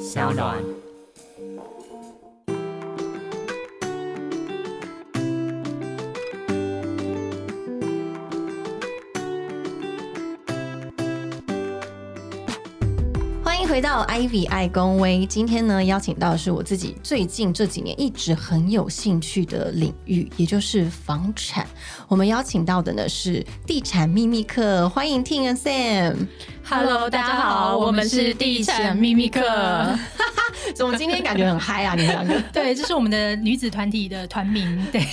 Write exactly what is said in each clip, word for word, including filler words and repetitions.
SoundOn。回到 Ivy 爱公威，今天呢邀请到的是我自己最近这几年一直很有兴趣的领域，也就是房产。我们邀请到的呢是地产秘密客，欢迎 Ting and Sam。Hello， 大家好，我们是地产秘密客。我们今天感觉很嗨啊，你们两个。对，这是我们的女子团体的团名。对，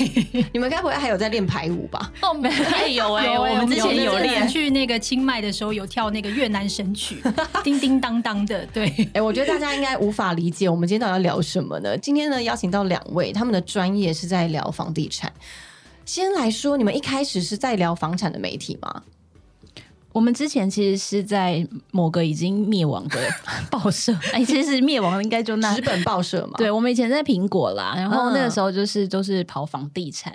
你们该不会还有在练排舞吧？哦，没有哎、欸欸，我们之前有练，去那个清迈的时候有跳那个越南神曲，叮叮当当的。对，哎、欸，我觉得大家应该无法理解我们今天到底要聊什么呢？今天呢，邀请到两位，他们的专业是在聊房地产。先来说，你们一开始是在聊房产的媒体吗？我们之前其实是在某个已经灭亡的报社、哎、其实灭亡应该就那纸本报社嘛。对，我们以前在苹果啦，然后那个时候就是都、嗯就是跑房地产，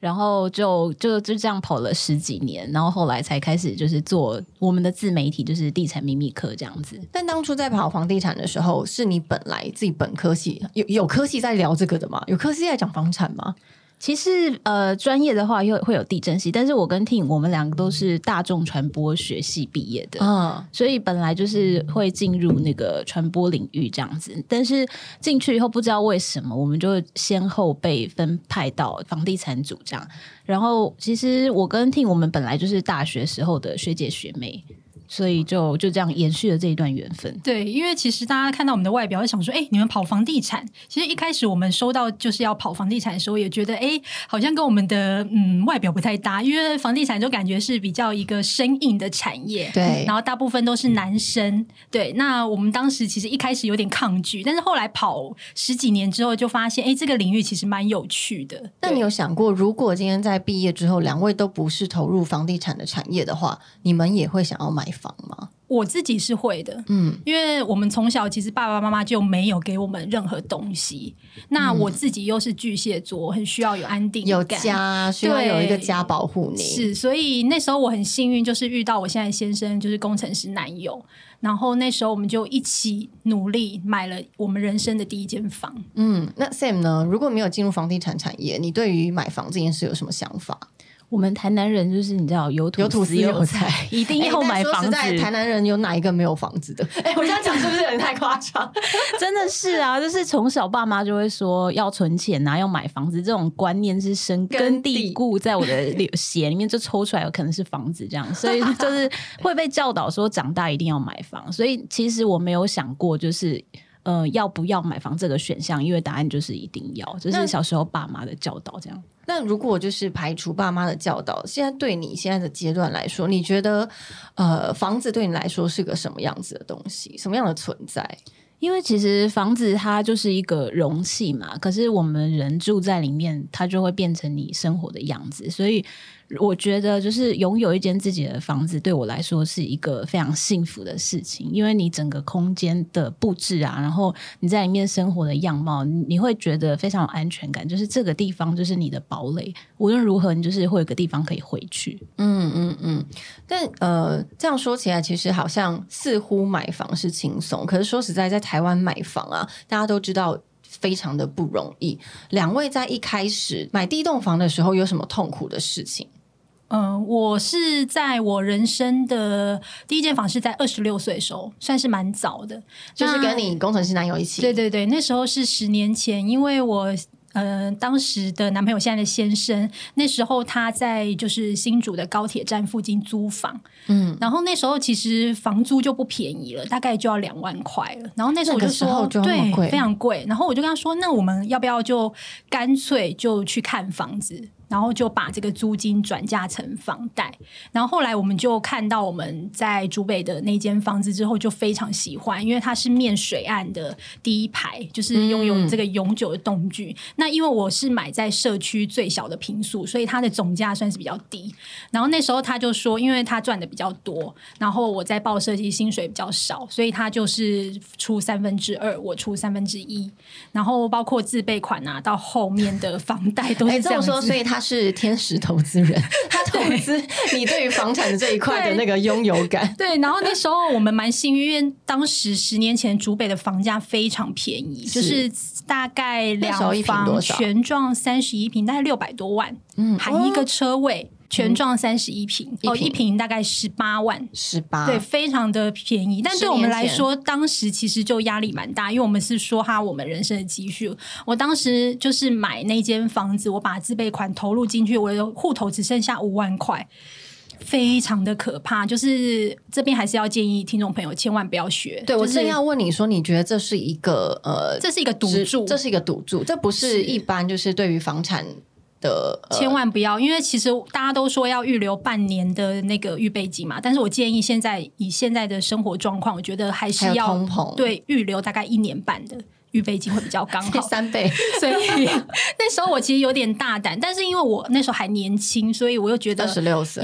然后就就就这样跑了十几年，然后后来才开始就是做我们的自媒体，就是地产秘密客这样子。但当初在跑房地产的时候，是你本来自己本科系 有, 有科系在聊这个的吗？有科系在讲房产吗？其实呃，专业的话会有地震系，但是我跟 Ting 我们两个都是大众传播学系毕业的、嗯、所以本来就是会进入那个传播领域这样子。但是进去以后不知道为什么我们就先后被分派到房地产组这样。然后其实我跟 Ting 我们本来就是大学时候的学姐学妹，所以就就这样延续了这一段缘分。对，因为其实大家看到我们的外表就想说，哎、欸，你们跑房地产。其实一开始我们收到就是要跑房地产的时候，也觉得哎、欸，好像跟我们的嗯外表不太搭，因为房地产就感觉是比较一个生硬的产业。对，然后大部分都是男生。对，那我们当时其实一开始有点抗拒，但是后来跑十几年之后就发现，哎、欸，这个领域其实蛮有趣的。那你有想过，如果今天在毕业之后，两位都不是投入房地产的产业的话，你们也会想要买房？我自己是会的、嗯、因为我们从小其实爸爸妈妈就没有给我们任何东西。那我自己又是巨蟹座，很需要有安定感，有家，需要有一个家保护你。是，所以那时候我很幸运，就是遇到我现在先生，就是工程师男友，然后那时候我们就一起努力买了我们人生的第一间房。嗯，那 Sam 呢，如果没有进入房地产产业，你对于买房这件事有什么想法？我们台南人就是你知道有土司有财，一定要买房子、欸、但说实在，台南人有哪一个没有房子的？哎、欸，我这样讲是不是有点太夸张？真的是啊，就是从小爸妈就会说要存钱啊，要买房子，这种观念是深根蒂固在我的血里面，就抽出来可能是房子这样，所以就是会被教导说长大一定要买房。所以其实我没有想过就是呃，要不要买房这个选项，因为答案就是一定要，就是小时候爸妈的教导这样。那如果就是排除爸妈的教导，现在对你现在的阶段来说，你觉得呃，房子对你来说是个什么样子的东西，什么样的存在？因为其实房子它就是一个容器嘛，可是我们人住在里面，它就会变成你生活的样子。所以我觉得就是拥有一间自己的房子对我来说是一个非常幸福的事情，因为你整个空间的布置啊，然后你在里面生活的样貌，你会觉得非常有安全感，就是这个地方就是你的堡垒，无论如何你就是会有个地方可以回去。嗯嗯嗯。但呃，这样说起来其实好像似乎买房是轻松，可是说实在在台湾买房啊，大家都知道非常的不容易。两位在一开始买第一栋房的时候有什么痛苦的事情？嗯，我是在我人生的第一间房是在二十六岁的时候，算是蛮早的，就是跟你工程师男友一起。对对对，那时候是十年前，因为我呃，当时的男朋友现在的先生，那时候他在就是新竹的高铁站附近租房，嗯，然后那时候其实房租就不便宜了，大概就要两万块了。然后那时候我就说，那个时候就那么贵，对，非常贵。然后我就跟他说，那我们要不要就干脆就去看房子？然后就把这个租金转嫁成房贷。然后后来我们就看到我们在竹北的那间房子之后就非常喜欢，因为它是面水岸的第一排，就是拥有这个永久的栋距、嗯、那因为我是买在社区最小的坪数，所以它的总价算是比较低。然后那时候他就说，因为他赚的比较多，然后我在报社其实薪水比较少，所以他就是出三分之二，我出三分之一，然后包括自备款啊到后面的房贷都是这样子、欸、这么说，所以他他是天使投资人，他投资你对于房产的这一块的那个拥有感。对，对，然后那时候我们蛮幸运，因为当时十年前竹北的房价非常便宜，是就是大概两房全幢三十一坪，大概六百多万，嗯，含一个车位。哦，全幢三十一坪，哦，一坪大概十八万，十八，对，非常的便宜。但对我们来说，当时其实就压力蛮大，因为我们是说哈，我们人生的积蓄。我当时就是买那间房子，我把自备款投入进去，我的户头只剩下五万块。非常的可怕，就是这边还是要建议听众朋友千万不要学。对，就是，我正要问你说，你觉得这是一个呃，这是一个赌注，这是一个赌注，这不是一般就是对于房产。的呃、千万不要，因为其实大家都说要预留半年的那个预备金嘛，但是我建议现在以现在的生活状况，我觉得还是要对预留大概一年半的预备金会比较刚好三倍，所以那时候我其实有点大胆，但是因为我那时候还年轻，所以我又觉得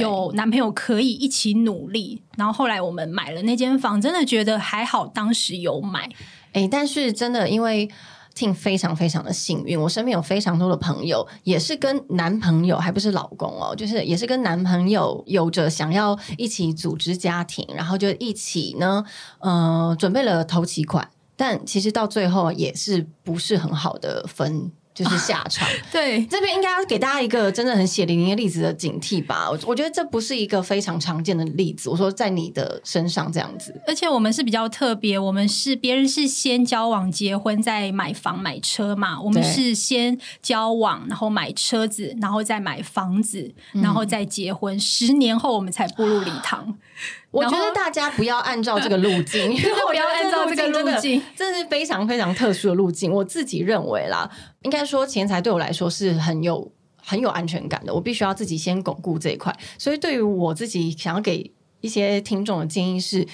有男朋友可以一起努力。然后后来我们买了那间房，真的觉得还好，当时有买。欸，但是真的因为Ting 非常非常的幸运，我身边有非常多的朋友也是跟男朋友，还不是老公哦，就是也是跟男朋友有着想要一起组织家庭，然后就一起呢呃，准备了头期款，但其实到最后也是不是很好的分就是下场。啊，对，这边应该要给大家一个真的很血淋淋的例子的警惕吧。我我觉得这不是一个非常常见的例子，我说在你的身上这样子。而且我们是比较特别，我们是别人是先交往结婚再买房买车嘛，我们是先交往然后买车子然后再买房子然后再结婚，嗯，十年后我们才步入礼堂。我觉得大家不要按照这个路径，因为我不要按照这个路径，这是非常非常特殊的路径。我自己认为啦，应该说钱财对我来说是很有很有安全感的，我必须要自己先巩固这一块。所以对于我自己想要给一些听众的建议是，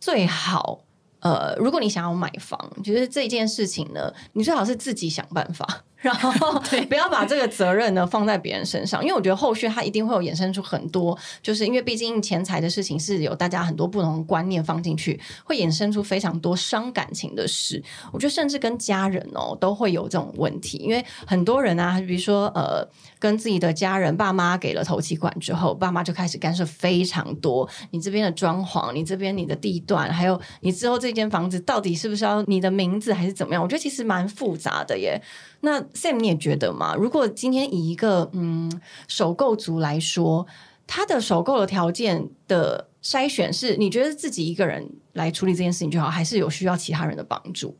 最好呃，如果你想要买房，就是这件事情呢，你最好是自己想办法。然后不要把这个责任呢放在别人身上，因为我觉得后续它一定会有衍生出很多，就是因为毕竟钱财的事情是有大家很多不同的观念放进去，会衍生出非常多伤感情的事。我觉得甚至跟家人哦都会有这种问题，因为很多人啊，比如说呃，跟自己的家人爸妈给了头期款之后，爸妈就开始干涉非常多，你这边的装潢，你这边你的地段，还有你之后这间房子到底是不是要你的名字还是怎么样，我觉得其实蛮复杂的耶。那 Sam 你也觉得吗？如果今天以一个嗯首购族来说，他的首购的条件的筛选是你觉得自己一个人来处理这件事情就好，还是有需要其他人的帮助？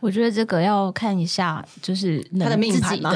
我觉得这个要看一下就是他的命盘嘛，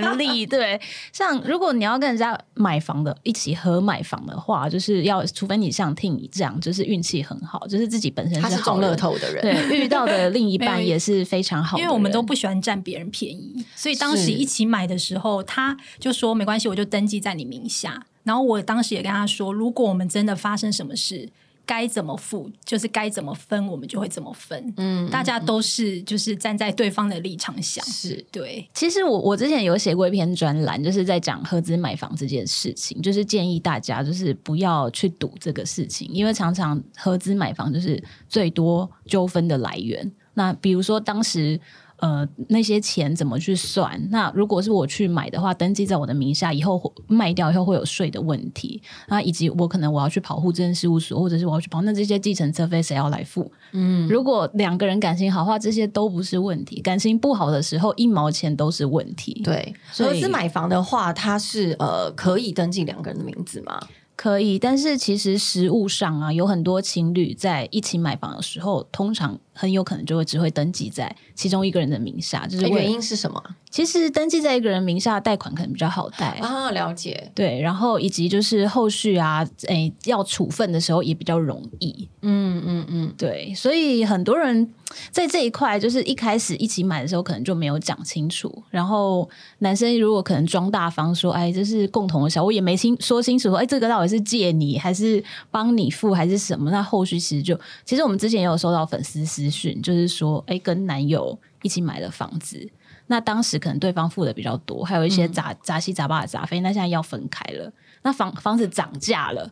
能力。对，像如果你要跟人家买房的一起合买房的话，就是要除非你像听你这样就是运气很好，就是自己本身是中乐透的人，对，遇到的另一半也是非常好的人。因为我们都不喜欢占别人便宜，所以当时一起买的时候他就说没关系，我就登记在你名下。然后我当时也跟他说，如果我们真的发生什么事，该怎么付就是该怎么分，我们就会怎么分。嗯，大家都是就是站在对方的立场想。是，对。其实我我之前有写过一篇专栏，就是在讲合资买房这件事情，就是建议大家就是不要去赌这个事情，因为常常合资买房就是最多纠纷的来源。那比如说当时呃，那些钱怎么去算，那如果是我去买的话，登记在我的名下以后卖掉以后会有税的问题，那以及我可能我要去跑户政事务所，或者是我要去跑，那这些计程车费谁要来付？嗯，如果两个人感情好的话，这些都不是问题，感情不好的时候一毛钱都是问题。对，合资买房的话它是呃可以登记两个人的名字吗？可以，但是其实实务上啊，有很多情侣在一起买房的时候，通常很有可能就会只会登记在其中一个人的名下，就是原因是什么？其实登记在一个人名下，贷款可能比较好贷啊，了解。对，然后以及就是后续啊，哎，要处分的时候也比较容易。嗯嗯嗯，对，所以很多人在这一块，就是一开始一起买的时候，可能就没有讲清楚。然后男生如果可能装大方说，哎，这是共同的小，我也没清说清楚说，哎，这个到底是借你还是帮你付还是什么？那后续其实就，其实我们之前也有收到粉丝私讯，就是说，哎，跟男友一起买的房子，那当时可能对方付的比较多，还有一些杂杂七杂八的杂费，那现在要分开了，那房房子涨价了。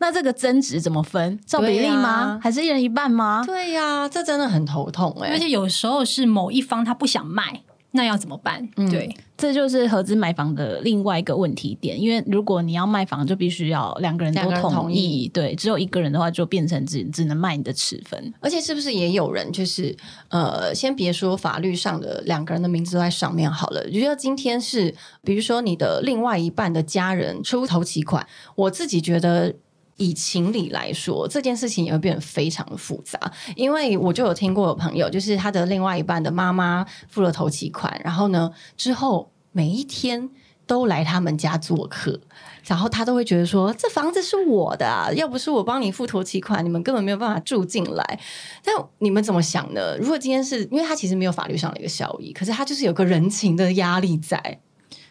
那这个增值怎么分？照比例吗？啊，还是一人一半吗？对呀，啊，这真的很头痛哎，欸！而且有时候是某一方他不想卖，那要怎么办？嗯、对，这就是合资买房的另外一个问题点，因为如果你要卖房，就必须要两个人都同 意, 同意对，只有一个人的话就变成 只, 只能卖你的持分。而且是不是也有人就是呃，先别说法律上的两个人的名字都在上面好了，如果今天是比如说你的另外一半的家人出头期款，我自己觉得以情理来说，这件事情也会变得非常复杂，因为我就有听过有朋友，就是他的另外一半的妈妈付了头期款，然后呢，之后每一天都来他们家做客，然后他都会觉得说这房子是我的、啊、要不是我帮你付头期款，你们根本没有办法住进来。但你们怎么想呢？如果今天是因为他其实没有法律上的一个效益，可是他就是有个人情的压力在。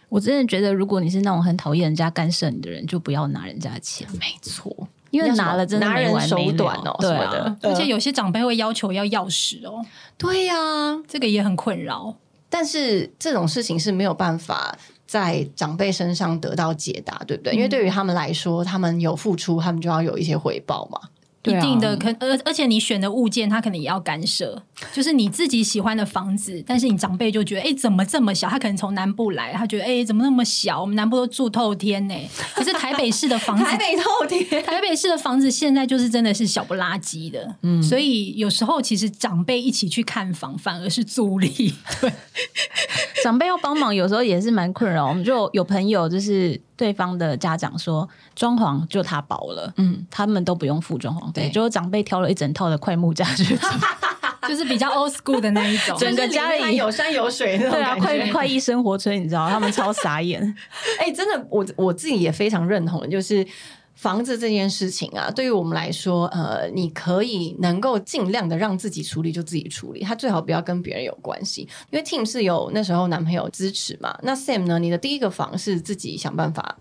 我真的觉得如果你是那种很讨厌人家干涉你的人，就不要拿人家的钱。没错，因为拿了真的没完没了，拿人手短哦，对啊，而且有些长辈会要求要钥匙哦。对啊，这个也很困扰，但是这种事情是没有办法在长辈身上得到解答，对不对、嗯、因为对于他们来说，他们有付出，他们就要有一些回报嘛。一定的，可而且你选的物件他可能也要干涉，就是你自己喜欢的房子，但是你长辈就觉得哎、欸，怎么这么小，他可能从南部来，他觉得哎、欸，怎么那么小，我们南部都住透天呢、欸。可是台北市的房子台北透天台北市的房子现在就是真的是小不拉几的、嗯、所以有时候其实长辈一起去看房反而是助力，对长辈要帮忙有时候也是蛮困扰。我们就有朋友就是对方的家长说装潢就他包了、嗯、他们都不用付装潢费，就是长辈挑了一整套的快木家具就是比较 old school 的那一种整个家里有山有水那种感觉。对啊，快意生活圈，你知道他们超傻眼哎、欸，真的 我, 我自己也非常认同，就是房子这件事情啊，对于我们来说呃，你可以能够尽量的让自己处理就自己处理，他最好不要跟别人有关系。因为 Tim 是有那时候男朋友支持嘛，那 Sam 呢，你的第一个房是自己想办法。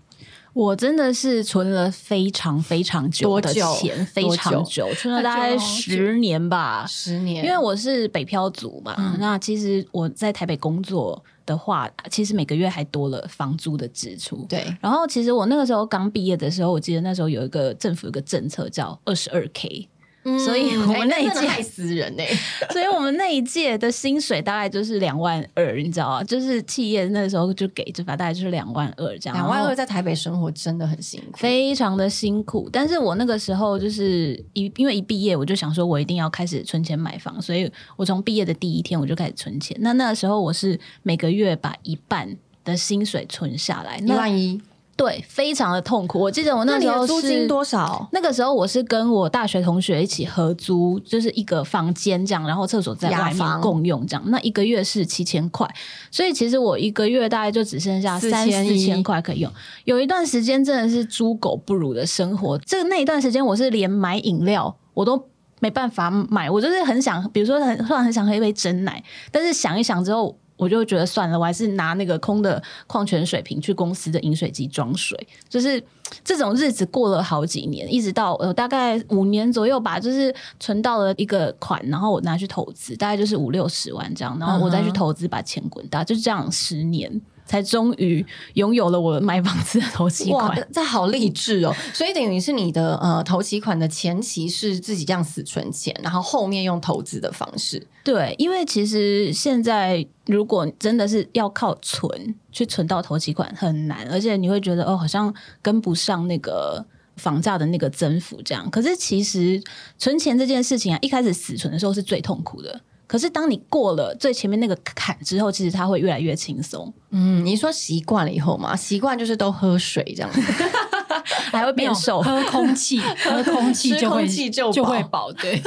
我真的是存了非常非常久的钱，非常久，存了大概十年吧，十年。因为我是北漂族嘛、嗯、那其实我在台北工作的话，其实每个月还多了房租的支出。对，然后其实我那个时候刚毕业的时候，我记得那时候有一个政府有一个政策叫 二十二 K，嗯、所以我们那一届、欸、害死人欸所以我们那一届的薪水大概就是两万二，你知道啊，就是企业那时候就给就大概就是两万二这样。两万二在台北生活真的很辛苦，非常的辛苦。但是我那个时候就是一因为一毕业我就想说我一定要开始存钱买房，所以我从毕业的第一天我就开始存钱。那那个时候我是每个月把一半的薪水存下来，一万一。对，非常的痛苦。我记得我那时候是，那你的租金多少？那个时候我是跟我大学同学一起合租，就是一个房间这样，然后厕所在外面共用这样。那一个月是七千块，所以其实我一个月大概就只剩下三四千块可以用。有一段时间真的是猪狗不如的生活，这那一段时间我是连买饮料我都没办法买，我就是很想，比如说很突然很想喝一杯珍奶，但是想一想之后。我就觉得算了，我还是拿那个空的矿泉水瓶去公司的饮水机装水，就是这种日子过了好几年，一直到呃大概五年左右吧，就是存到了一个款，然后我拿去投资，大概就是五六十万这样，然后我再去投资把钱滚大， uh-huh. 就这样十年。才终于拥有了我买房子的头期款。哇，这好励志哦！所以等于是你的呃头期款的前期是自己这样死存钱，然后后面用投资的方式。对，因为其实现在如果真的是要靠存去存到头期款很难，而且你会觉得哦，好像跟不上那个房价的那个增幅这样。可是其实存钱这件事情啊，一开始死存的时候是最痛苦的。可是当你过了最前面那个坎之后，其实它会越来越轻松。嗯，你说习惯了以后嘛，习惯就是都喝水这样子还会变瘦，喝空气喝空气就会就会饱。对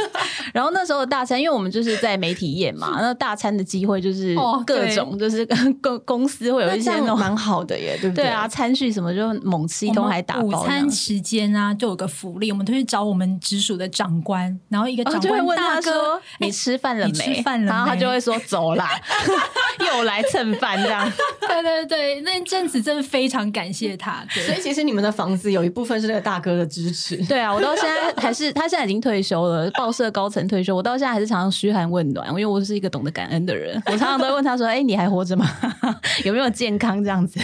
然后那时候大餐，因为我们就是在媒体业嘛，那大餐的机会就是各种，就是公公司会有一些那种蛮好的耶，对不对？对啊，餐叙什么就猛吃一通，还打包。午餐时间啊就有个福利，我们都去找我们直属的长官，然后一个长官、哦、就会问他说、欸、你吃饭了没？然后他就会说走啦又来蹭饭这样对对对，那阵子真的非常感谢他。对，所以其实你们的房子有一部分是那个大哥的支持。对啊，我到现在还是，他现在已经退休了，报社高层退休，我到现在还是常常嘘寒问暖，因为我是一个懂得感恩的人，我常常都会问他说哎、欸，你还活着吗有没有健康这样子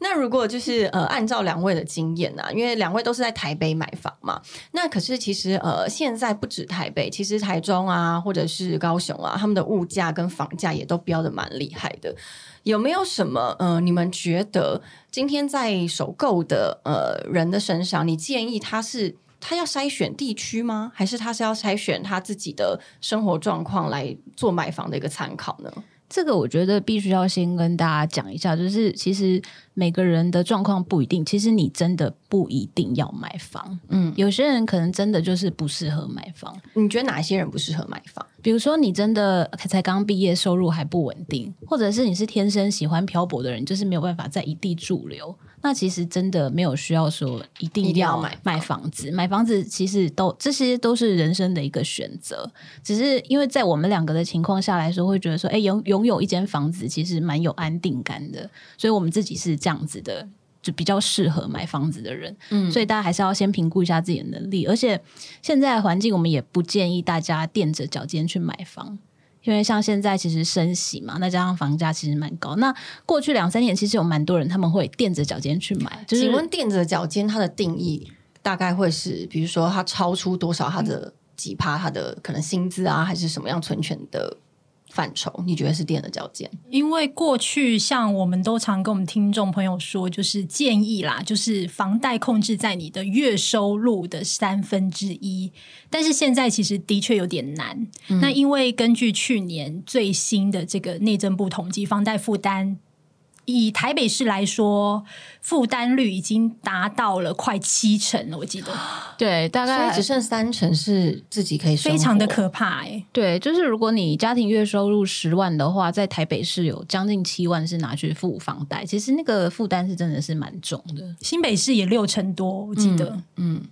那如果就是呃，按照两位的经验啊，因为两位都是在台北买房嘛，那可是其实呃，现在不止台北，其实台中啊，或者是高雄啊，他们的物价跟房价也都飙得蛮厉害的。有没有什么呃，你们觉得今天在首购的呃人的身上，你建议他是他要筛选地区吗？还是他是要筛选他自己的生活状况来做买房的一个参考呢？这个我觉得必须要先跟大家讲一下，就是其实每个人的状况不一定，其实你真的不一定要买房。嗯，有些人可能真的就是不适合买房。你觉得哪些人不适合买房？比如说你真的才刚毕业，收入还不稳定，或者是你是天生喜欢漂泊的人，就是没有办法在一地驻留，那其实真的没有需要说一定要买房子。买房子其实都这些都是人生的一个选择，只是因为在我们两个的情况下来说，会觉得说，哎，拥拥有一间房子其实蛮有安定感的，所以我们自己是这样子的，就比较适合买房子的人。嗯，所以大家还是要先评估一下自己的能力，而且现在的环境我们也不建议大家垫着脚尖去买房，因为像现在其实升息嘛，那加上房价其实蛮高。那过去两三年其实有蛮多人他们会垫着脚尖去买，就是，请问垫着脚尖它的定义大概会是比如说它超出多少，它的几趴，它的可能薪资啊，还是什么样存钱的范畴，你觉得是垫了脚尖？因为过去像我们都常跟我们听众朋友说，就是建议啦，就是房贷控制在你的月收入的三分之一，但是现在其实的确有点难。嗯，那因为根据去年最新的这个内政部统计，房贷负担以台北市来说，负担率已经达到了快七成了，我记得。对，大概所以只剩三成是自己可以生活，非常的可怕。欸，对，就是如果你家庭月收入十万的话，在台北市有将近七万是拿去付房贷，其实那个负担是真的是蛮重的。新北市也六成多，我记得。嗯，嗯，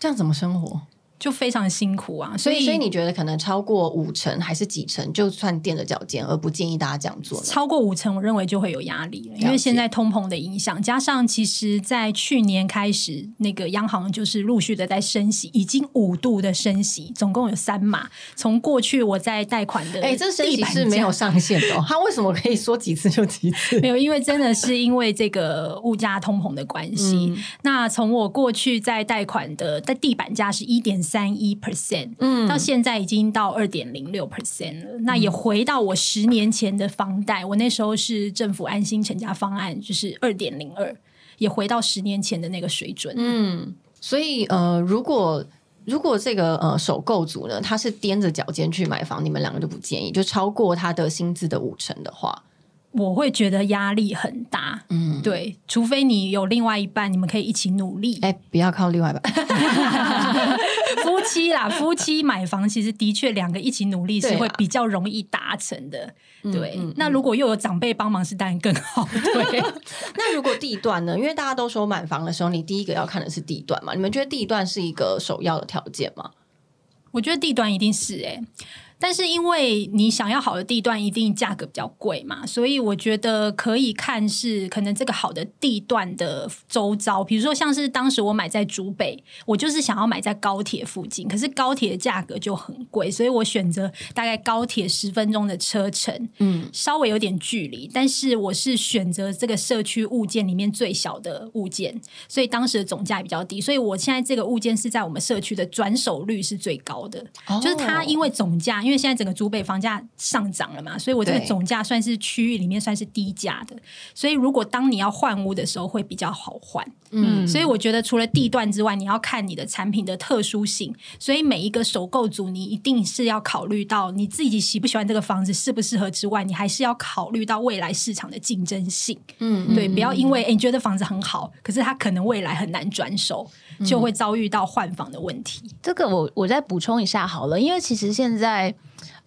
这样怎么生活？就非常辛苦啊。所以所以你觉得可能超过五成还是几成就算垫着脚尖，而不建议大家这样做？超过五成我认为就会有压力了，因为现在通膨的影响，加上其实在去年开始那个央行就是陆续的在升息，已经五度的升息，总共有三码。从过去我在贷款的地板价，欸，这升息是没有上限的。哦，他为什么可以说几次就几次？没有，因为真的是因为这个物价通膨的关系。嗯，那从我过去在贷款的在地板价是 一点三一 percent， 嗯，到现在已经到 二点零六 percent 了。那也回到我十年前的房贷，嗯，我那时候是政府安心成家方案，就是 二点零二， 也回到十年前的那个水准。嗯，所以呃，如果如果这个呃首购族呢，他是踮着脚尖去买房，你们两个就不建议，就超过他的薪资的五成的话，我会觉得压力很大。嗯，对，除非你有另外一半，你们可以一起努力。哎，不要靠另外一半。夫妻啦，夫妻买房其实的确两个一起努力是会比较容易达成的。对，啊，对，嗯嗯嗯，那如果又有长辈帮忙是当然更好。对。那如果地段呢？因为大家都说买房的时候你第一个要看的是地段嘛，你们觉得地段是一个首要的条件吗？我觉得地段一定是。哎，欸，但是因为你想要好的地段一定价格比较贵嘛，所以我觉得可以看是可能这个好的地段的周遭，比如说像是当时我买在竹北，我就是想要买在高铁附近，可是高铁的价格就很贵，所以我选择大概高铁十分钟的车程，嗯，稍微有点距离，但是我是选择这个社区物件里面最小的物件，所以当时的总价比较低，所以我现在这个物件是在我们社区的转手率是最高的。哦，就是它因为总价，因为现在整个竹北房价上涨了嘛，所以我这个总价算是区域里面算是低价的，所以如果当你要换屋的时候会比较好换。嗯，所以我觉得除了地段之外，你要看你的产品的特殊性，所以每一个首购族你一定是要考虑到你自己喜不喜欢这个房子，适不适合之外，你还是要考虑到未来市场的竞争性。嗯，对，不要因为，欸，你觉得房子很好，可是它可能未来很难转手，就会遭遇到换房的问题。嗯，这个我我再补充一下好了，因为其实现在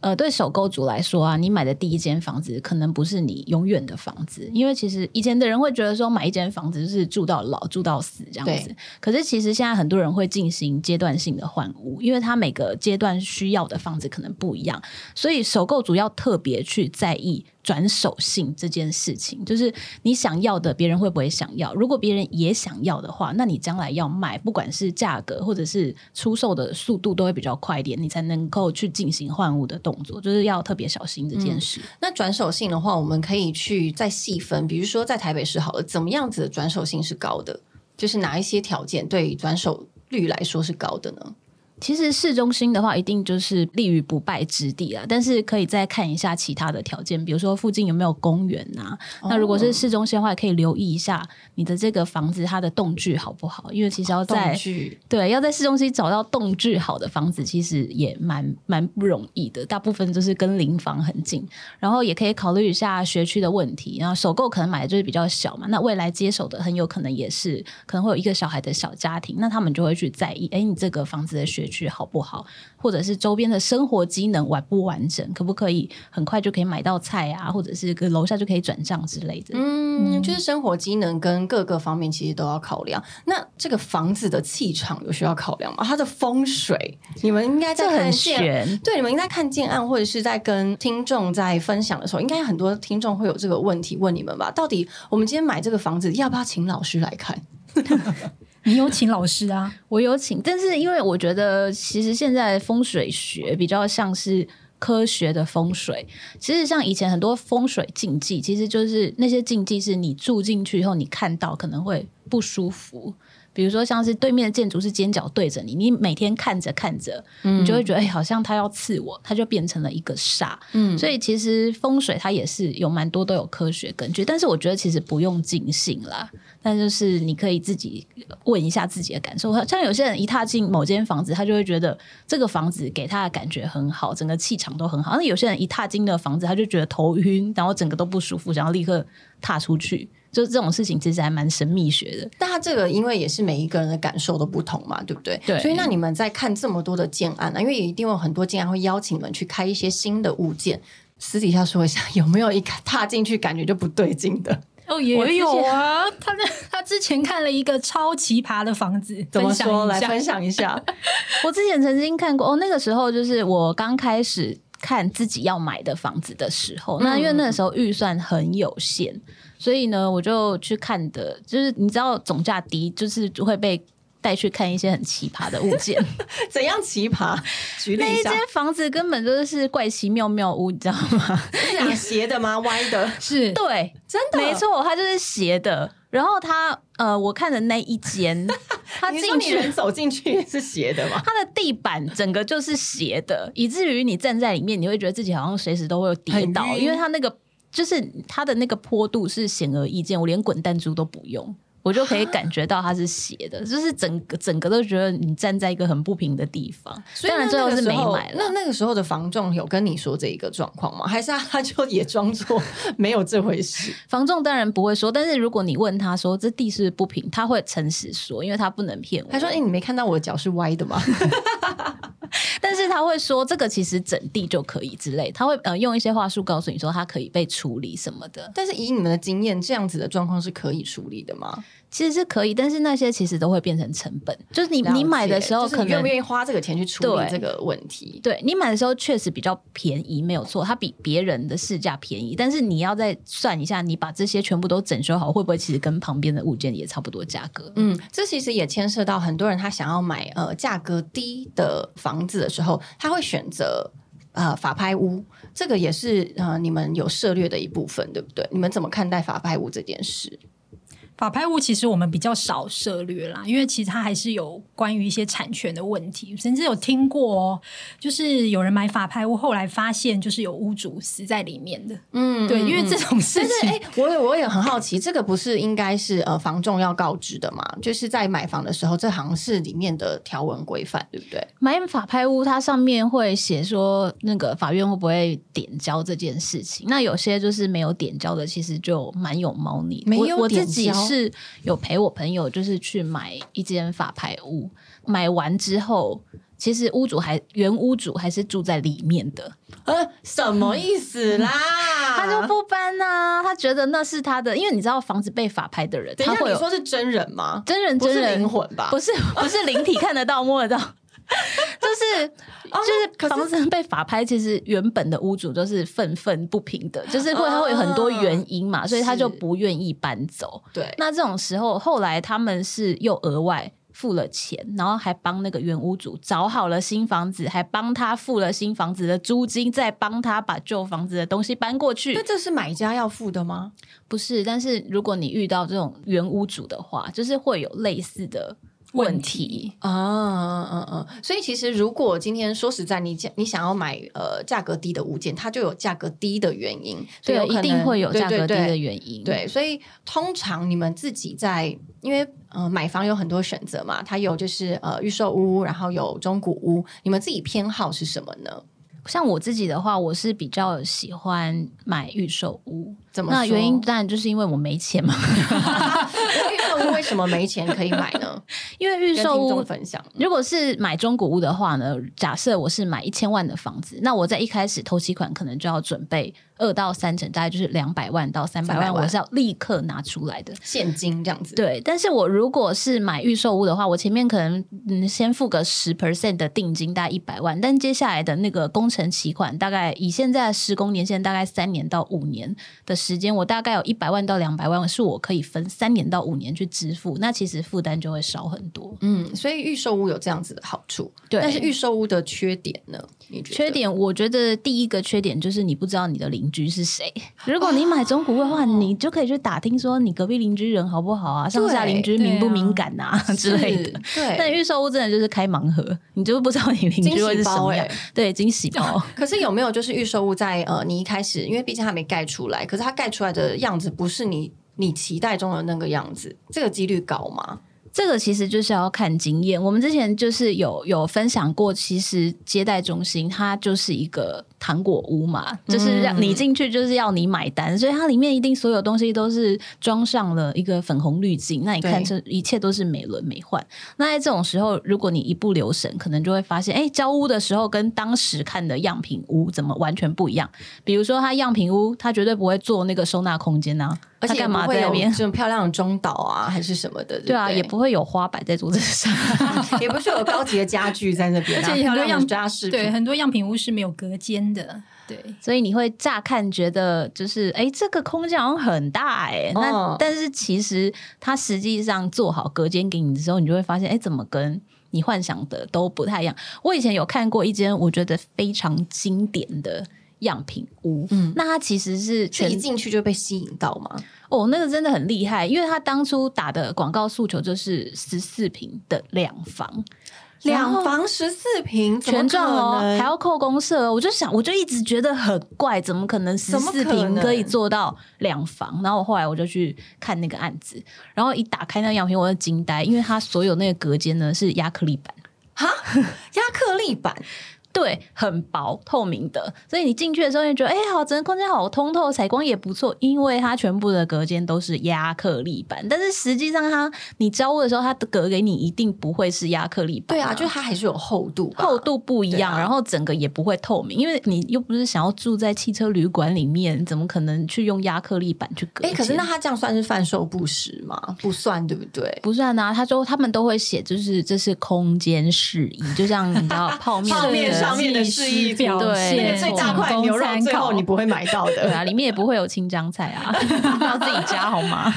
呃，对首购族来说啊，你买的第一间房子可能不是你永远的房子，因为其实以前的人会觉得说买一间房子就是住到老住到死这样子，可是其实现在很多人会进行阶段性的换屋，因为他每个阶段需要的房子可能不一样，所以首购族要特别去在意转手性这件事情，就是你想要的别人会不会想要，如果别人也想要的话，那你将来要卖，不管是价格或者是出售的速度都会比较快一点，你才能够去进行换物的动作，就是要特别小心这件事、嗯、那转手性的话我们可以去再细分，比如说在台北市好了，怎么样子的转手性是高的，就是哪一些条件对转手率来说是高的呢？其实市中心的话一定就是立于不败之地啦，但是可以再看一下其他的条件，比如说附近有没有公园啊、oh. 那如果是市中心的话也可以留意一下你的这个房子它的动距好不好，因为其实要在、oh, 对要在市中心找到动距好的房子其实也蛮蛮不容易的，大部分就是跟邻房很近，然后也可以考虑一下学区的问题，然后首购可能买的就是比较小嘛，那未来接手的很有可能也是可能会有一个小孩的小家庭，那他们就会去在意哎，你这个房子的学区去好不好，或者是周边的生活机能完不完整，可不可以很快就可以买到菜啊，或者是楼下就可以转账之类的。嗯，就是生活机能跟各个方面其实都要考量。那这个房子的气场有需要考量吗？它的风水，你们应该在看建，对，你们应该看建案或者是在跟听众在分享的时候，应该很多听众会有这个问题问你们吧？到底我们今天买这个房子，要不要请老师来看？你有请老师啊？我有请，但是因为我觉得其实现在风水学比较像是科学的风水，其实像以前很多风水禁忌，其实就是那些禁忌是你住进去以后你看到可能会不舒服，比如说像是对面的建筑是尖角对着你，你每天看着看着、嗯、你就会觉得、欸、好像它要刺我，它就变成了一个煞、嗯、所以其实风水它也是有蛮多都有科学根据，但是我觉得其实不用尽信啦，但就是你可以自己问一下自己的感受，像有些人一踏进某间房子他就会觉得这个房子给他的感觉很好，整个气场都很好，那有些人一踏进那个房子他就觉得头晕，然后整个都不舒服，想要立刻踏出去，就这种事情其实还蛮神秘学的，但他这个因为也是每一个人的感受都不同嘛，对不对？对。所以那你们在看这么多的建案、啊、因为也一定有很多建案会邀请你们去开一些新的物件，私底下说一下有没有一踏进去感觉就不对劲的？哦，也有啊，他他之前看了一个超奇葩的房子，怎么说来分享一下？我之前曾经看过哦，那个时候就是我刚开始看自己要买的房子的时候，嗯、那因为那个时候预算很有限。所以呢我就去看的，就是你知道总价低就是会被带去看一些很奇葩的物件。怎样奇葩？举例一下。那一间房子根本就是怪奇妙妙屋，你知道吗？是斜的吗？歪的？是，对，真的没错，它就是斜的。然后它呃，我看的那一间，它进去，你说你人走进去也是斜的吗？它的地板整个就是斜的，以至于你站在里面，你会觉得自己好像随时都会跌倒，因为它那个。就是它的那个坡度是显而易见，我连滚弹珠都不用我就可以感觉到它是斜的，就是整个整个都觉得你站在一个很不平的地方，所以当然最后是没买了。那那个时候的房仲有跟你说这一个状况吗？还是他就也装作没有这回事？房仲当然不会说，但是如果你问他说这地是不平，他会诚实说，因为他不能骗我。他说哎、欸，你没看到我的脚是歪的吗？但是他会说这个其实整地就可以之类，他会、呃、用一些话术告诉你说它可以被处理什么的。但是以你们的经验，这样子的状况是可以处理的吗？其实是可以，但是那些其实都会变成成本，就是你你买的时候可能、就是、你愿不愿意花这个钱去处理这个问题。 对, 对你买的时候确实比较便宜没有错，它比别人的市价便宜，但是你要再算一下你把这些全部都整修好会不会其实跟旁边的物件也差不多价格。嗯，这其实也牵涉到很多人他想要买呃价格低的房子的时候他会选择呃法拍屋，这个也是呃你们有涉猎的一部分，对不对？你们怎么看待法拍屋这件事？法拍屋其实我们比较少涉略啦，因为其实它还是有关于一些产权的问题，甚至有听过哦，就是有人买法拍屋后来发现就是有屋主死在里面的。嗯，对，因为这种事情，但是、欸、我, 也我也很好奇，这个不是应该是、呃、房仲要告知的嘛？就是在买房的时候，这好像是里面的条文规范，对不对？买法拍屋它上面会写说那个法院会不会点交这件事情，那有些就是没有点交的其实就蛮有猫腻的。没有点交？ 我, 我自己是是有陪我朋友就是去买一间法拍屋，买完之后其实屋主还原屋主还是住在里面的。呃，什么意思啦？他就不搬啊，他觉得那是他的，因为你知道房子被法拍的人，等一下，你说是真人吗？真人真人，不是灵魂吧？不是不是灵体看得到摸得到。就是就是房子被法拍，其实原本的屋主都是愤愤不平的，就是会会有很多原因嘛，所以他就不愿意搬走。对，那这种时候后来他们是又额外付了钱，然后还帮那个原屋主找好了新房子，还帮他付了新房子的租金，再帮他把旧房子的东西搬过去。那这是买家要付的吗？不是，但是如果你遇到这种原屋主的话，就是会有类似的问题啊，嗯嗯嗯，所以其实如果今天说实在你，你想要买呃价格低的物件，它就有价格低的原因，对，所以一定会有价格低的原因， 对， 对， 对， 对，所以通常你们自己在，因为呃买房有很多选择嘛，它有就是呃预售屋，然后有中古屋，你们自己偏好是什么呢？像我自己的话，我是比较喜欢买预售屋，怎么说？那原因当然就是因为我没钱嘛。预售屋为什么没钱可以买呢？因为预售屋分享，如果是买中古屋的话呢，假设我是买一千万的房子，那我在一开始头期款可能就要准备二到三成，大概就是两百万到三百万，我是要立刻拿出来的现金这样子。对，但是我如果是买预售屋的话，我前面可能、嗯、先付个 百分之十 的定金，大概一百万，但接下来的那个工程期款，大概以现在的施工年限，大概三年到五年的时间，我大概有一百万到两百万是我可以分三年到五年去支付，那其实负担就会少很多。嗯，所以预售屋有这样子的好处，对。但是预售屋的缺点呢？你觉得？缺点，我觉得第一个缺点就是你不知道你的邻居是谁。如果你买中古屋的话，哦，你就可以去打听说你隔壁邻居人好不好啊，上下邻居敏不敏感 啊， 啊之类的。对，但预售屋真的就是开盲盒，你就不知道你邻居会是什么样。欸，对，惊喜包。可是有没有就是预售屋在呃，你一开始因为毕竟还没盖出来，可是它盖出来的样子不是你你期待中的那个样子，这个几率高吗？这个其实就是要看经验。我们之前就是有有分享过，其实接待中心它就是一个糖果屋嘛，就是让你进去就是要你买单，嗯，所以它里面一定所有东西都是装上了一个粉红滤镜，那你看这一切都是美轮美奂。那在这种时候，如果你一不留神，可能就会发现，哎，交屋的时候跟当时看的样品屋怎么完全不一样。比如说它样品屋，它绝对不会做那个收纳空间啊，而且不会有这种漂亮的中岛啊还是什么的， 对， 对， 对啊，也不会有花摆在桌子上，也不是有高级的家具在那边，啊，而且很多样家饰，对，很多样品屋是没有隔间的，对，所以你会乍看觉得就是哎，这个空间好像很大哎，欸哦，那但是其实它实际上做好隔间给你的时候，你就会发现哎，怎么跟你幻想的都不太一样。我以前有看过一间我觉得非常经典的样品屋，嗯，那它其实是全一进去就被吸引到吗？哦，那个真的很厉害，因为它当初打的广告诉求就是十四坪的两房，两房十四坪，全幢哦，还要扣公社哦。我就想，我就一直觉得很怪，怎么可能十四坪可以做到两房？然后后来我就去看那个案子，然后一打开那个样品，我就惊呆，因为它所有那个隔间呢是亚克力板，哈，亚克力板。对，很薄透明的，所以你进去的时候就觉得哎，欸，好，整个空间好通透，采光也不错，因为它全部的隔间都是亚克力板。但是实际上它你交屋的时候，它隔给你一定不会是亚克力板，啊，对啊，就是它还是有厚度吧，厚度不一样，啊，然后整个也不会透明，因为你又不是想要住在汽车旅馆里面，怎么可能去用亚克力板去隔间？欸，可是那它这样算是贩售不实吗？不算对不对？不算啊，他说他们都会写就是这是空间适宜，就像你知道泡面泡面上面的示意表现，那个最大块牛肉最后你不会买到的，对啊，里面也不会有青江菜啊，要自己加好吗？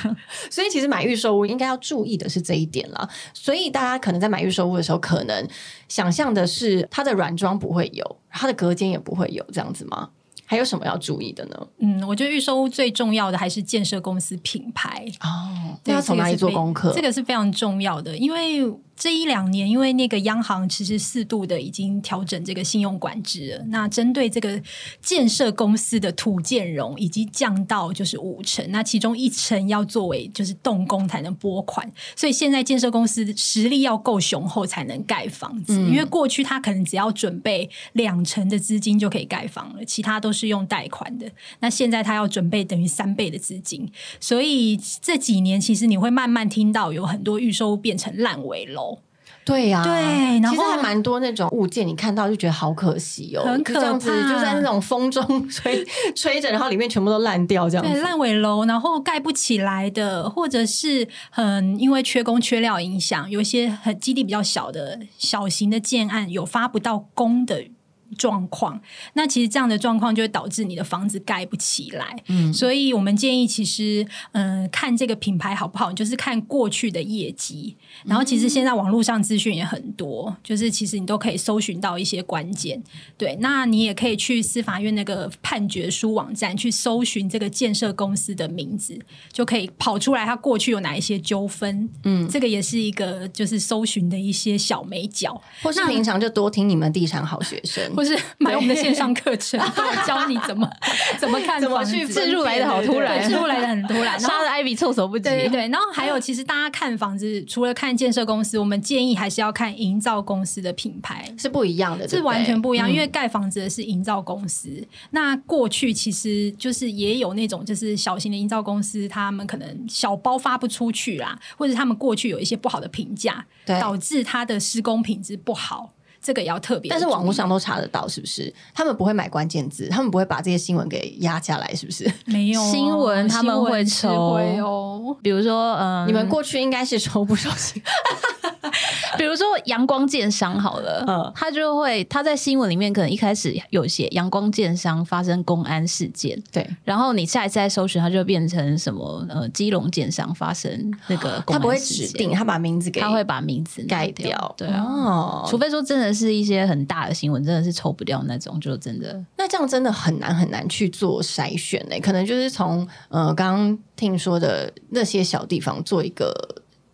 所以其实买预售屋应该要注意的是这一点啦。所以大家可能在买预售屋的时候，可能想象的是它的软装不会有，它的隔间也不会有，这样子吗？还有什么要注意的呢？嗯，我觉得预售屋最重要的还是建设公司品牌哦，对，要从哪里做功课，这个是非常重要的，因为这一两年因为那个央行其实适度的已经调整这个信用管制了，那针对这个建设公司的土建融已经降到就是五成，那其中一成要作为就是动工才能拨款，所以现在建设公司实力要够雄厚才能盖房子，嗯，因为过去他可能只要准备两成的资金就可以盖房了，其他都是用贷款的，那现在他要准备等于三倍的资金，所以这几年其实你会慢慢听到有很多预售变成烂尾楼。对呀、啊，对，然后其实还蛮多那种物件，你看到就觉得好可惜哦，很可怕，就这样子就在那种风中吹吹着，然后里面全部都烂掉这样子，对，烂尾楼，然后盖不起来的，或者是很因为缺工缺料影响，有一些很基地比较小的小型的建案有发不到工的状况，那其实这样的状况就会导致你的房子盖不起来、嗯、所以我们建议其实嗯、呃，看这个品牌好不好，就是看过去的业绩，然后其实现在网络上资讯也很多、嗯、就是其实你都可以搜寻到一些关键，对，那你也可以去司法院那个判决书网站去搜寻这个建设公司的名字，就可以跑出来它过去有哪一些纠纷，嗯，这个也是一个就是搜寻的一些小美角，或是平常就多听你们地产好学生或是买我们的线上课程，教你怎么怎么看房子，置入来的好突然，置入来的很突然，杀的艾比措手不及。对对对，然后还有，其实大家看房子，除了看建设公司，我们建议还是要看营造公司的品牌，是不一样的，是完全不一样。嗯、因为盖房子的是营造公司，那过去其实就是也有那种就是小型的营造公司，他们可能小包发不出去啦，或者他们过去有一些不好的评价，导致它的施工品质不好。这个也要特别，但是网络上都查得到，是不是？他们不会买关键字，他们不会把这些新闻给压下来，是不是？没有新闻，他们会抽会哦。比如说，嗯，你们过去应该是抽不抽新闻？比如说阳光建商好了，嗯，他就会他在新闻里面可能一开始有写阳光建商发生公安事件，对，然后你下一次再搜寻，他就变成什么呃，基隆建商发生那个公安事件，他不会指定，他把名字给，他会把名字盖掉，对啊，哦，除非说真的。是一些很大的新闻真的是抽不掉那种，就真的那这样真的很难很难去做筛选、欸、可能就是从呃刚刚听说的那些小地方做一个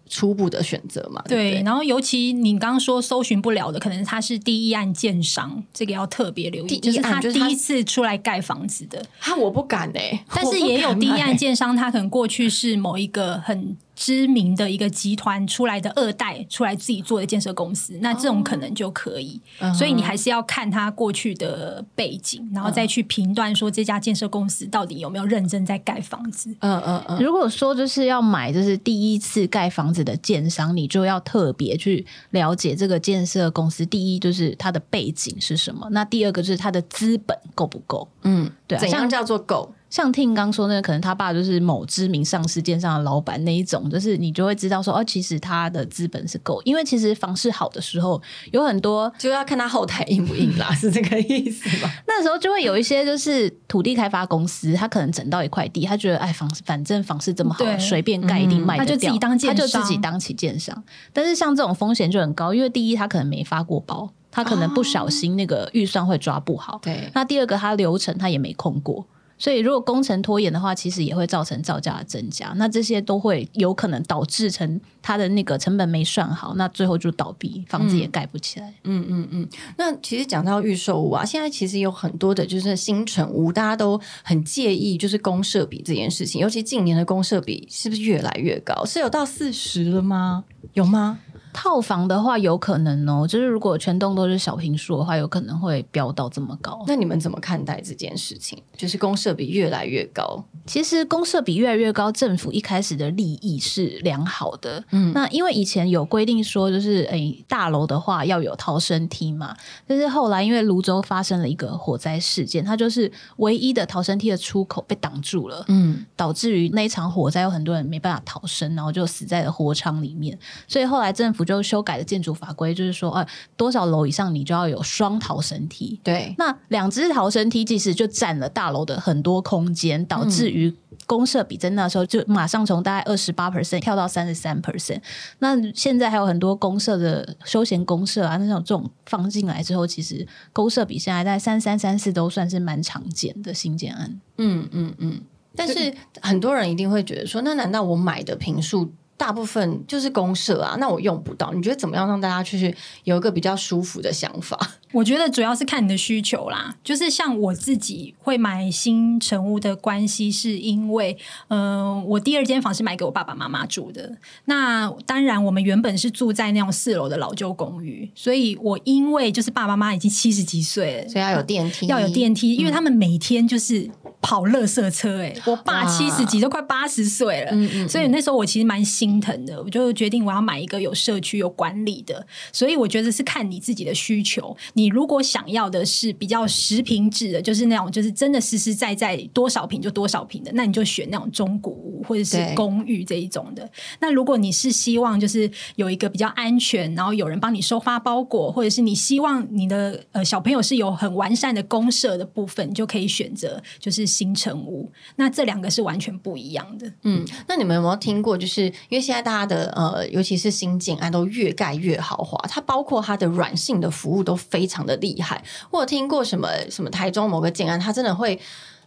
初步的选择嘛， 对, 对, 对，然后尤其你刚刚说搜寻不了的，可能它是第一案建商，这个要特别留意，就是他第一次出来盖房子的，他我不敢哎、欸，但是也有第一案建商，他可能过去是某一个很知名的一个集团出来的二代出来自己做的建设公司，那这种可能就可以，哦、所以你还是要看他过去的背景，嗯、然后再去评断说这家建设公司到底有没有认真在盖房子。嗯嗯嗯。如果说就是要买就是第一次盖房子的建商，你就要特别去了解这个建设公司，第一就是它的背景是什么，那第二个就是它的资本够不够，嗯，对、啊，怎样叫做够？像听刚说那个可能他爸就是某知名上市建商的老板那一种，就是你就会知道说哦，其实他的资本是够，因为其实房市好的时候有很多就要看他后台硬不硬啦，是这个意思吗？那时候就会有一些就是土地开发公司，他可能整到一块地，他觉得哎，房反正房市这么好，随便盖一定卖得掉、嗯、他就自己当建商，他就自己当起建商，但是像这种风险就很高，因为第一他可能没发过包，他可能不小心那个预算会抓不好、哦、对，那第二个他流程他也没控过，所以如果工程拖延的话，其实也会造成造价的增加，那这些都会有可能导致成它的那个成本没算好，那最后就倒闭，房子也盖不起来。嗯嗯嗯。那其实讲到预售屋啊，现在其实有很多的就是新成屋，大家都很介意就是公设比这件事情，尤其近年的公设比是不是越来越高？是有到四十了吗？有吗？套房的话有可能哦，就是如果全栋都是小坪数的话，有可能会飙到这么高。那你们怎么看待这件事情？就是公设比越来越高，其实公设比越来越高，政府一开始的利益是良好的。嗯，那因为以前有规定说，就是诶大楼的话要有逃生梯嘛，但是后来因为泸州发生了一个火灾事件，它就是唯一的逃生梯的出口被挡住了，嗯，导致于那一场火灾有很多人没办法逃生，然后就死在了火场里面，所以后来政府就修改的建筑法规，就是说、啊、多少楼以上你就要有双逃生梯，对，那两只逃生梯其实就占了大楼的很多空间，导致于公设比在那时候就马上从大概 百分之二十八 跳到 百分之三十三， 那现在还有很多公设的休闲公设啊，那种这种放进来之后，其实公设比现在在 百分之三十三、百分之三十四 都算是蛮常见的新建案。嗯嗯嗯，但是很多人一定会觉得说，那难道我买的坪数大部分就是公社啊，那我用不到，你觉得怎么样让大家去有一个比较舒服的想法？我觉得主要是看你的需求啦，就是像我自己会买新成屋的关系是因为嗯、呃，我第二间房是买给我爸爸妈妈住的，那当然我们原本是住在那种四楼的老旧公寓，所以我因为就是爸爸妈妈已经七十几岁了，所以要有电梯、嗯、要有电梯，因为他们每天就是跑垃圾车、欸、我爸七十几都快八十岁了，嗯嗯嗯，所以那时候我其实蛮心疼的，我就决定我要买一个有社区有管理的，所以我觉得是看你自己的需求，你如果想要的是比较实坪制的，就是那种就是真的实实在在多少坪就多少坪的，那你就选那种中古屋或者是公寓这一种的。那如果你是希望就是有一个比较安全，然后有人帮你收发包裹，或者是你希望你的、呃、小朋友是有很完善的公社的部分，你就可以选择就是新成屋，那这两个是完全不一样的。嗯，那你们有没有听过就是因为现在大家的呃，尤其是新建案都越盖越豪华，它包括它的软性的服务都非常非常的厉害，我有听过什么什么台中某个建案，他真的会，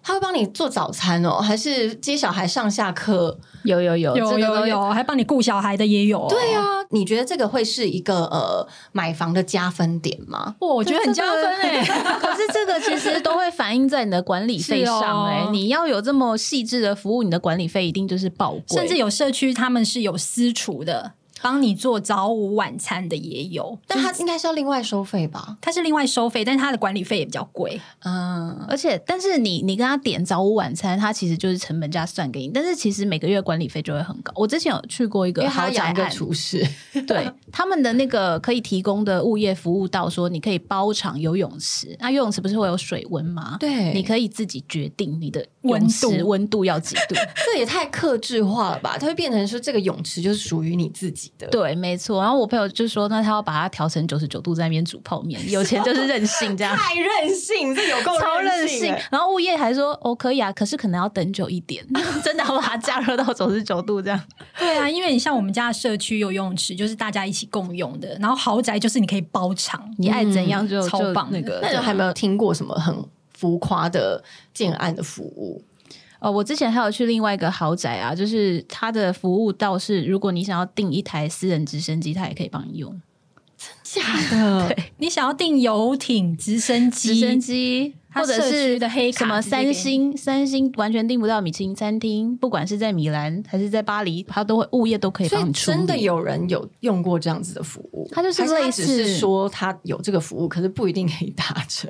他会帮你做早餐哦，还是接小孩上下课？有有有有有有，还帮你顾小孩的也有、哦。对啊，你觉得这个会是一个呃买房的加分点吗？哦、我觉得很加分哎、欸，可是这个其实都会反映在你的管理费上哎、欸哦。你要有这么细致的服务，你的管理费一定就是爆贵，甚至有社区他们是有私厨的。帮你做早午晚餐的也有，但它应该是要另外收费吧？它是另外收费，但是它的管理费也比较贵。嗯，而且但是你你跟他点早午晚餐，它其实就是成本价算给你，但是其实每个月管理费就会很高。我之前有去过一个豪宅案，因为他养一个厨师，对他们的那个可以提供的物业服务到说，你可以包场游泳池，那游泳池不是会有水温吗？对，你可以自己决定你的泳池温度要几度，这也太客制化了吧？它会变成说这个泳池就是属于你自己。对，没错。然后我朋友就说，那他要把它调成九十九度在那边煮泡面，有钱就是任性，这样太任性，这有够超任性。然后物业还说，哦，可以啊，可是可能要等久一点，真的要把它加热到九十九度这样。对啊，因为你像我们家的社区有游泳池，就是大家一起共用的。然后豪宅就是你可以包场，你爱怎样就、嗯、超棒。那个，那你还没有听过什么很浮夸的建案的服务？哦，我之前还有去另外一个豪宅啊，就是它的服务倒是，如果你想要订一台私人直升机，它也可以帮你用。真假的？你想要订游艇、直升机、直升机，或者是什么三星，三星完全订不到米其林餐厅，不管是在米兰还是在巴黎，它都会物业都可以帮你处理。所以真的有人有用过这样子的服务？它就是类似，只是说它有这个服务，可是不一定可以达成。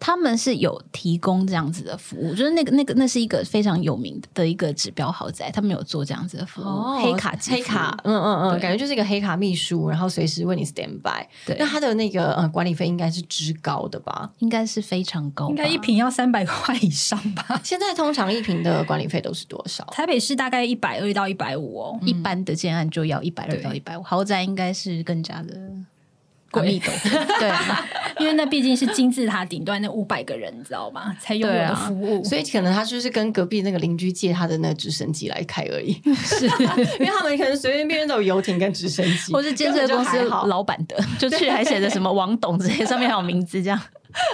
他们是有提供这样子的服务，就是那个那个那是一个非常有名的一个指标豪宅，他们有做这样子的服务，哦、黑卡黑卡，嗯嗯嗯，感觉就是一个黑卡秘书，然后随时为你 stand by。对，那他的那个呃管理费应该是之高的吧？应该是非常高吧，应该一坪要三百块以上吧？现在通常一坪的管理费都是多少？台北市大概一百二到一百五哦、嗯，一般的建案就要一百二到一百五，豪宅应该是更加的。贵的，对，因为那毕竟是金字塔顶端那五百个人，你知道吗？才拥有的服务、啊，所以可能他就是跟隔壁那个邻居借他的那个直升机来开而已，是因为他们可能随随便便都有游艇跟直升机，或是建设公司老板的，就去还写着什么王董之类，上面还有名字这样。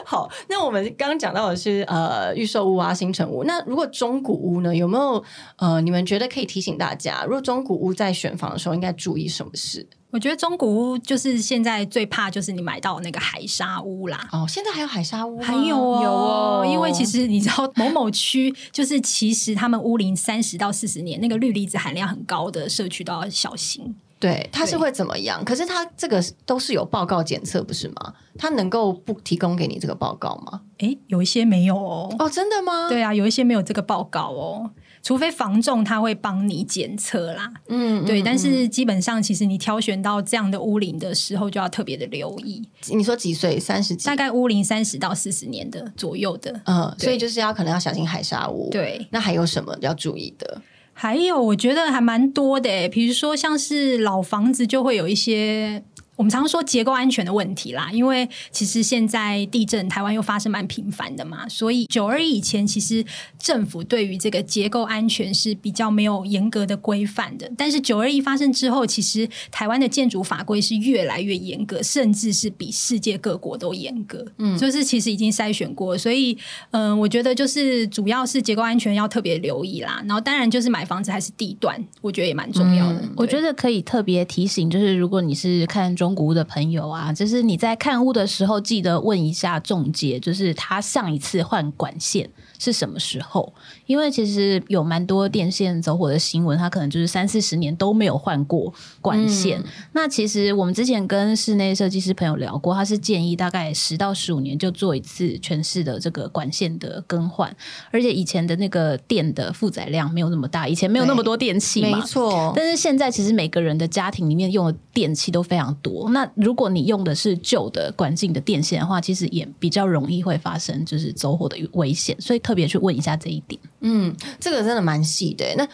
好，那我们刚刚讲到的是呃预售屋啊、新成屋，那如果中古屋呢，有没有呃你们觉得可以提醒大家，如果中古屋在选房的时候应该注意什么事？我觉得中古屋就是现在最怕就是你买到那个海沙屋啦。哦，现在还有海沙屋吗？还有哦，有哦，因为其实你知道某某区就是其实他们屋龄三十到四十年，那个氯离子含量很高的社区都要小心。对，它是会怎么样？可是它这个都是有报告检测，不是吗？它能够不提供给你这个报告吗？诶，有一些没有哦。哦，真的吗？对啊，有一些没有这个报告哦。除非房仲他会帮你检测啦，嗯，对，嗯，但是基本上其实你挑选到这样的屋龄的时候就要特别的留意。你说几岁？三十几？大概屋龄三十到四十年的左右的，嗯，所以就是要可能要小心海砂屋。对，那还有什么要注意的？还有我觉得还蛮多的耶，比如说像是老房子就会有一些我们常说结构安全的问题啦，因为其实现在地震台湾又发生蛮频繁的嘛，所以九二一以前其实政府对于这个结构安全是比较没有严格的规范的，但是九二一发生之后，其实台湾的建筑法规是越来越严格，甚至是比世界各国都严格，嗯，就是其实已经筛选过，所以嗯、呃，我觉得就是主要是结构安全要特别留意啦，然后当然就是买房子还是地段，我觉得也蛮重要的、嗯、我觉得可以特别提醒，就是如果你是看中中古屋的朋友啊，就是你在看屋的时候记得问一下仲介，就是他上一次换管线是什么时候，因为其实有蛮多电线走火的新闻，他可能就是三四十年都没有换过管线、嗯、那其实我们之前跟室内设计师朋友聊过，他是建议大概十到十五年就做一次全室的这个管线的更换，而且以前的那个电的负载量没有那么大，以前没有那么多电器嘛，没错，但是现在其实每个人的家庭里面用的电器都非常多，那如果你用的是旧的管径的电线的话，其实也比较容易会发生就是走火的危险，所以特别去问一下这一点。嗯，这个真的蛮细的。那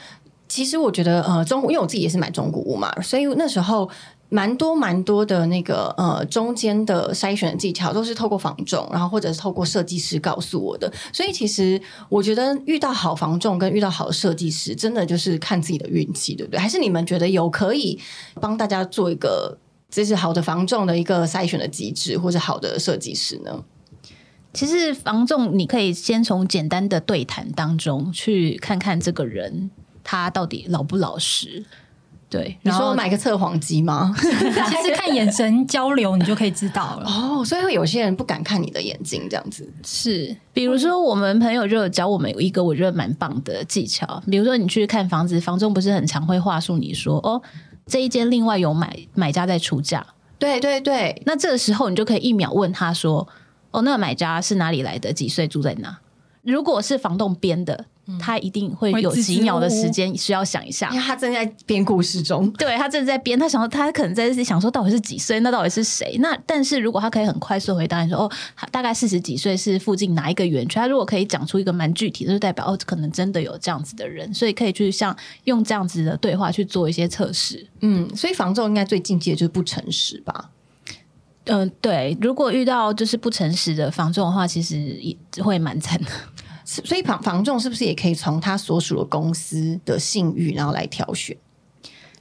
其实我觉得呃，中因为我自己也是买中古屋嘛，所以那时候蛮多蛮多的那个呃中间的筛选的技巧都是透过房仲，然后或者是透过设计师告诉我的，所以其实我觉得遇到好房仲跟遇到好的设计师真的就是看自己的运气，对不对？还是你们觉得有可以帮大家做一个这是好的房仲的一个筛选的机制，或者好的设计师呢？其实房仲你可以先从简单的对谈当中去看看这个人他到底老不老实。对，你说买个测谎机吗？其实看眼神交流你就可以知道了。哦，所以会有些人不敢看你的眼睛这样子。是，比如说我们朋友就有教我们有一个我觉得蛮棒的技巧，比如说你去看房子，房仲不是很常会话术你说哦，这一间另外有买买家在出价。对对对，那这个时候你就可以一秒问他说哦，那个买家是哪里来的，几岁，住在哪？如果是房东编的，他一定会有几秒的时间需要想一下，因为他正在编故事中。对，他正在编，他想说他可能在想说到底是几岁，那到底是谁？那但是如果他可以很快速回答你说哦，大概四十几岁，是附近哪一个园区？他如果可以讲出一个蛮具体的，就代表哦，可能真的有这样子的人，所以可以去像用这样子的对话去做一些测试。嗯，所以房仲应该最禁忌的就是不诚实吧。嗯、呃，对，如果遇到就是不诚实的房仲的话，其实也会蛮惨的。所以房房仲是不是也可以从他所属的公司的信誉然后来挑选？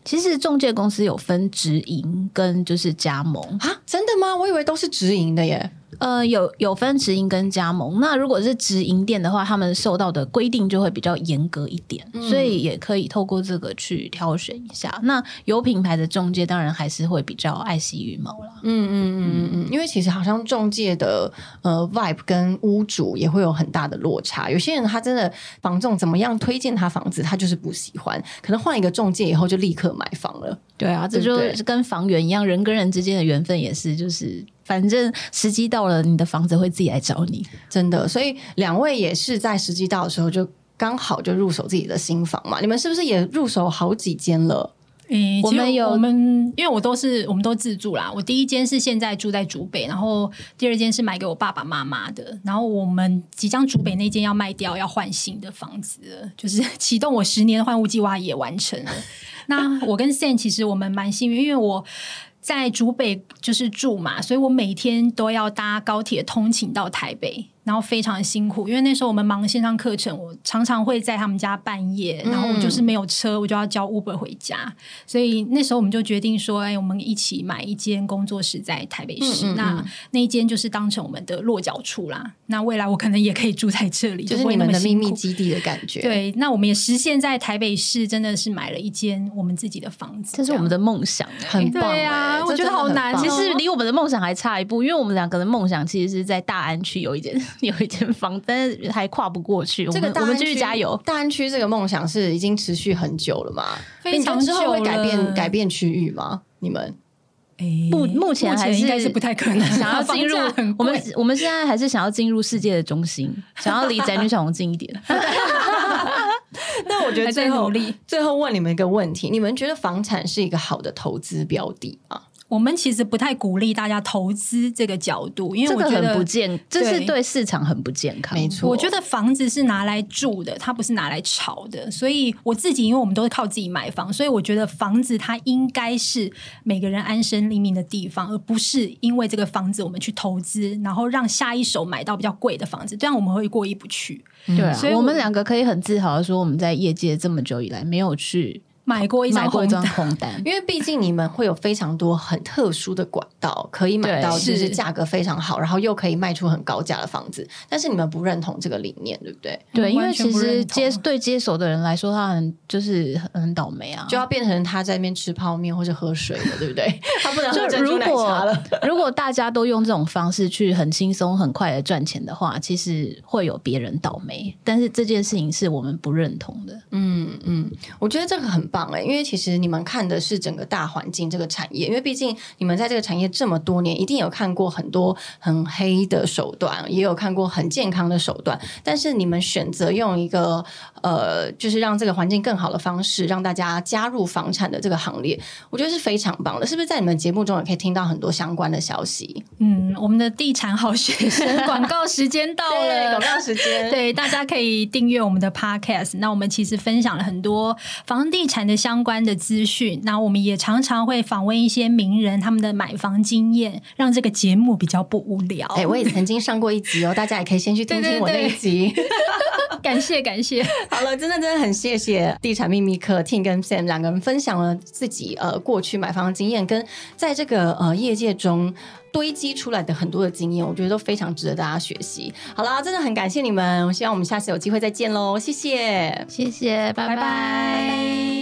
其实仲介公司有分直营跟就是加盟。啊，真的吗？我以为都是直营的耶。呃，有有分直营跟加盟。那如果是直营店的话，他们受到的规定就会比较严格一点、嗯、所以也可以透过这个去挑选一下。那有品牌的仲介当然还是会比较爱惜羽毛啦。嗯嗯嗯嗯，因为其实好像仲介的呃 vibe 跟屋主也会有很大的落差。有些人他真的房仲怎么样推荐他房子，他就是不喜欢，可能换一个仲介以后就立刻买房了。对啊，这就是跟房源一样，人跟人之间的缘分也是，就是反正时机到了，你的房子会自己来找你，真的。所以两位也是在时机到的时候就刚好就入手自己的新房嘛，你们是不是也入手好几间了？欸、我们有我们因为我都是我们都自住啦，我第一间是现在住在竹北，然后第二间是买给我爸爸妈妈的，然后我们即将竹北那间要卖掉，要换新的房子了，就是启动我十年的换屋计划也完成了。那我跟 Sam 其实我们蛮幸运，因为我在竹北就是住嘛，所以我每天都要搭高铁通勤到台北，然后非常辛苦，因为那时候我们忙线上课程，我常常会在他们家半夜、嗯、然后我就是没有车，我就要叫 Uber 回家，所以那时候我们就决定说哎，我们一起买一间工作室在台北市，嗯嗯嗯，那那一间就是当成我们的落脚处啦，那未来我可能也可以住在这里，就是你们的秘密基地的感觉。对，那我们也实现在台北市真的是买了一间我们自己的房子，这是我们的梦想、欸、很棒、欸、对啊，我觉得好难、哦、其实离我们的梦想还差一步，因为我们两个的梦想其实是在大安区有一间有一间房，但是还跨不过去。这个我们继续加油。大安区这个梦想是已经持续很久了嘛？非常久了。之后会改变改变区域吗？你们？欸、目目前还是应该是不太可能。想要进入我们我们现在还是想要进入世界的中心，想要离宅女小红近一点。那我觉得最后最后问你们一个问题：你们觉得房产是一个好的投资标的吗？我们其实不太鼓励大家投资这个角度，因为我觉得这个很不健，这是对市场很不健康。没错，我觉得房子是拿来住的，它不是拿来炒的。所以我自己，因为我们都是靠自己买房，所以我觉得房子它应该是每个人安身立命的地方，而不是因为这个房子我们去投资，然后让下一手买到比较贵的房子，这样我们会过意不去。对啊，所以我们两个可以很自豪的说，我们在业界这么久以来没有去买过一张红单，因为毕竟你们会有非常多很特殊的管道可以买到，就是价格非常好，然后又可以卖出很高价的房子，但是你们不认同这个理念，对不对？对，因为其实接对接手的人来说，他很就是很倒霉啊，就要变成他在那边吃泡面或者喝水了，对不对？他不能喝珍珠奶茶了。如果, 如果大家都用这种方式去很轻松很快的赚钱的话，其实会有别人倒霉，但是这件事情是我们不认同的。嗯嗯，我觉得这个很棒耶，因为其实你们看的是整个大环境，这个产业，因为毕竟你们在这个产业这么多年，一定有看过很多很黑的手段，也有看过很健康的手段，但是你们选择用一个呃，就是让这个环境更好的方式让大家加入房产的这个行列，我觉得是非常棒的。是不是在你们节目中也可以听到很多相关的消息？嗯，我们的地产好学生广告时间到了，广告时间，对，大家可以订阅我们的 podcast。 那我们其实分享了很多房地产的相关的资讯，那我们也常常会访问一些名人他们的买房经验，让这个节目比较不无聊。哎、欸，我也曾经上过一集哦，大家也可以先去听听我那一集。对对对感谢感谢，好了，真的真的很谢谢地产秘密课 Ting 跟 Sam 两个人分享了自己呃过去买房的经验，跟在这个呃业界中堆积出来的很多的经验，我觉得都非常值得大家学习。好啦，真的很感谢你们，希望我们下次有机会再见咯，谢谢谢谢，拜拜。拜拜。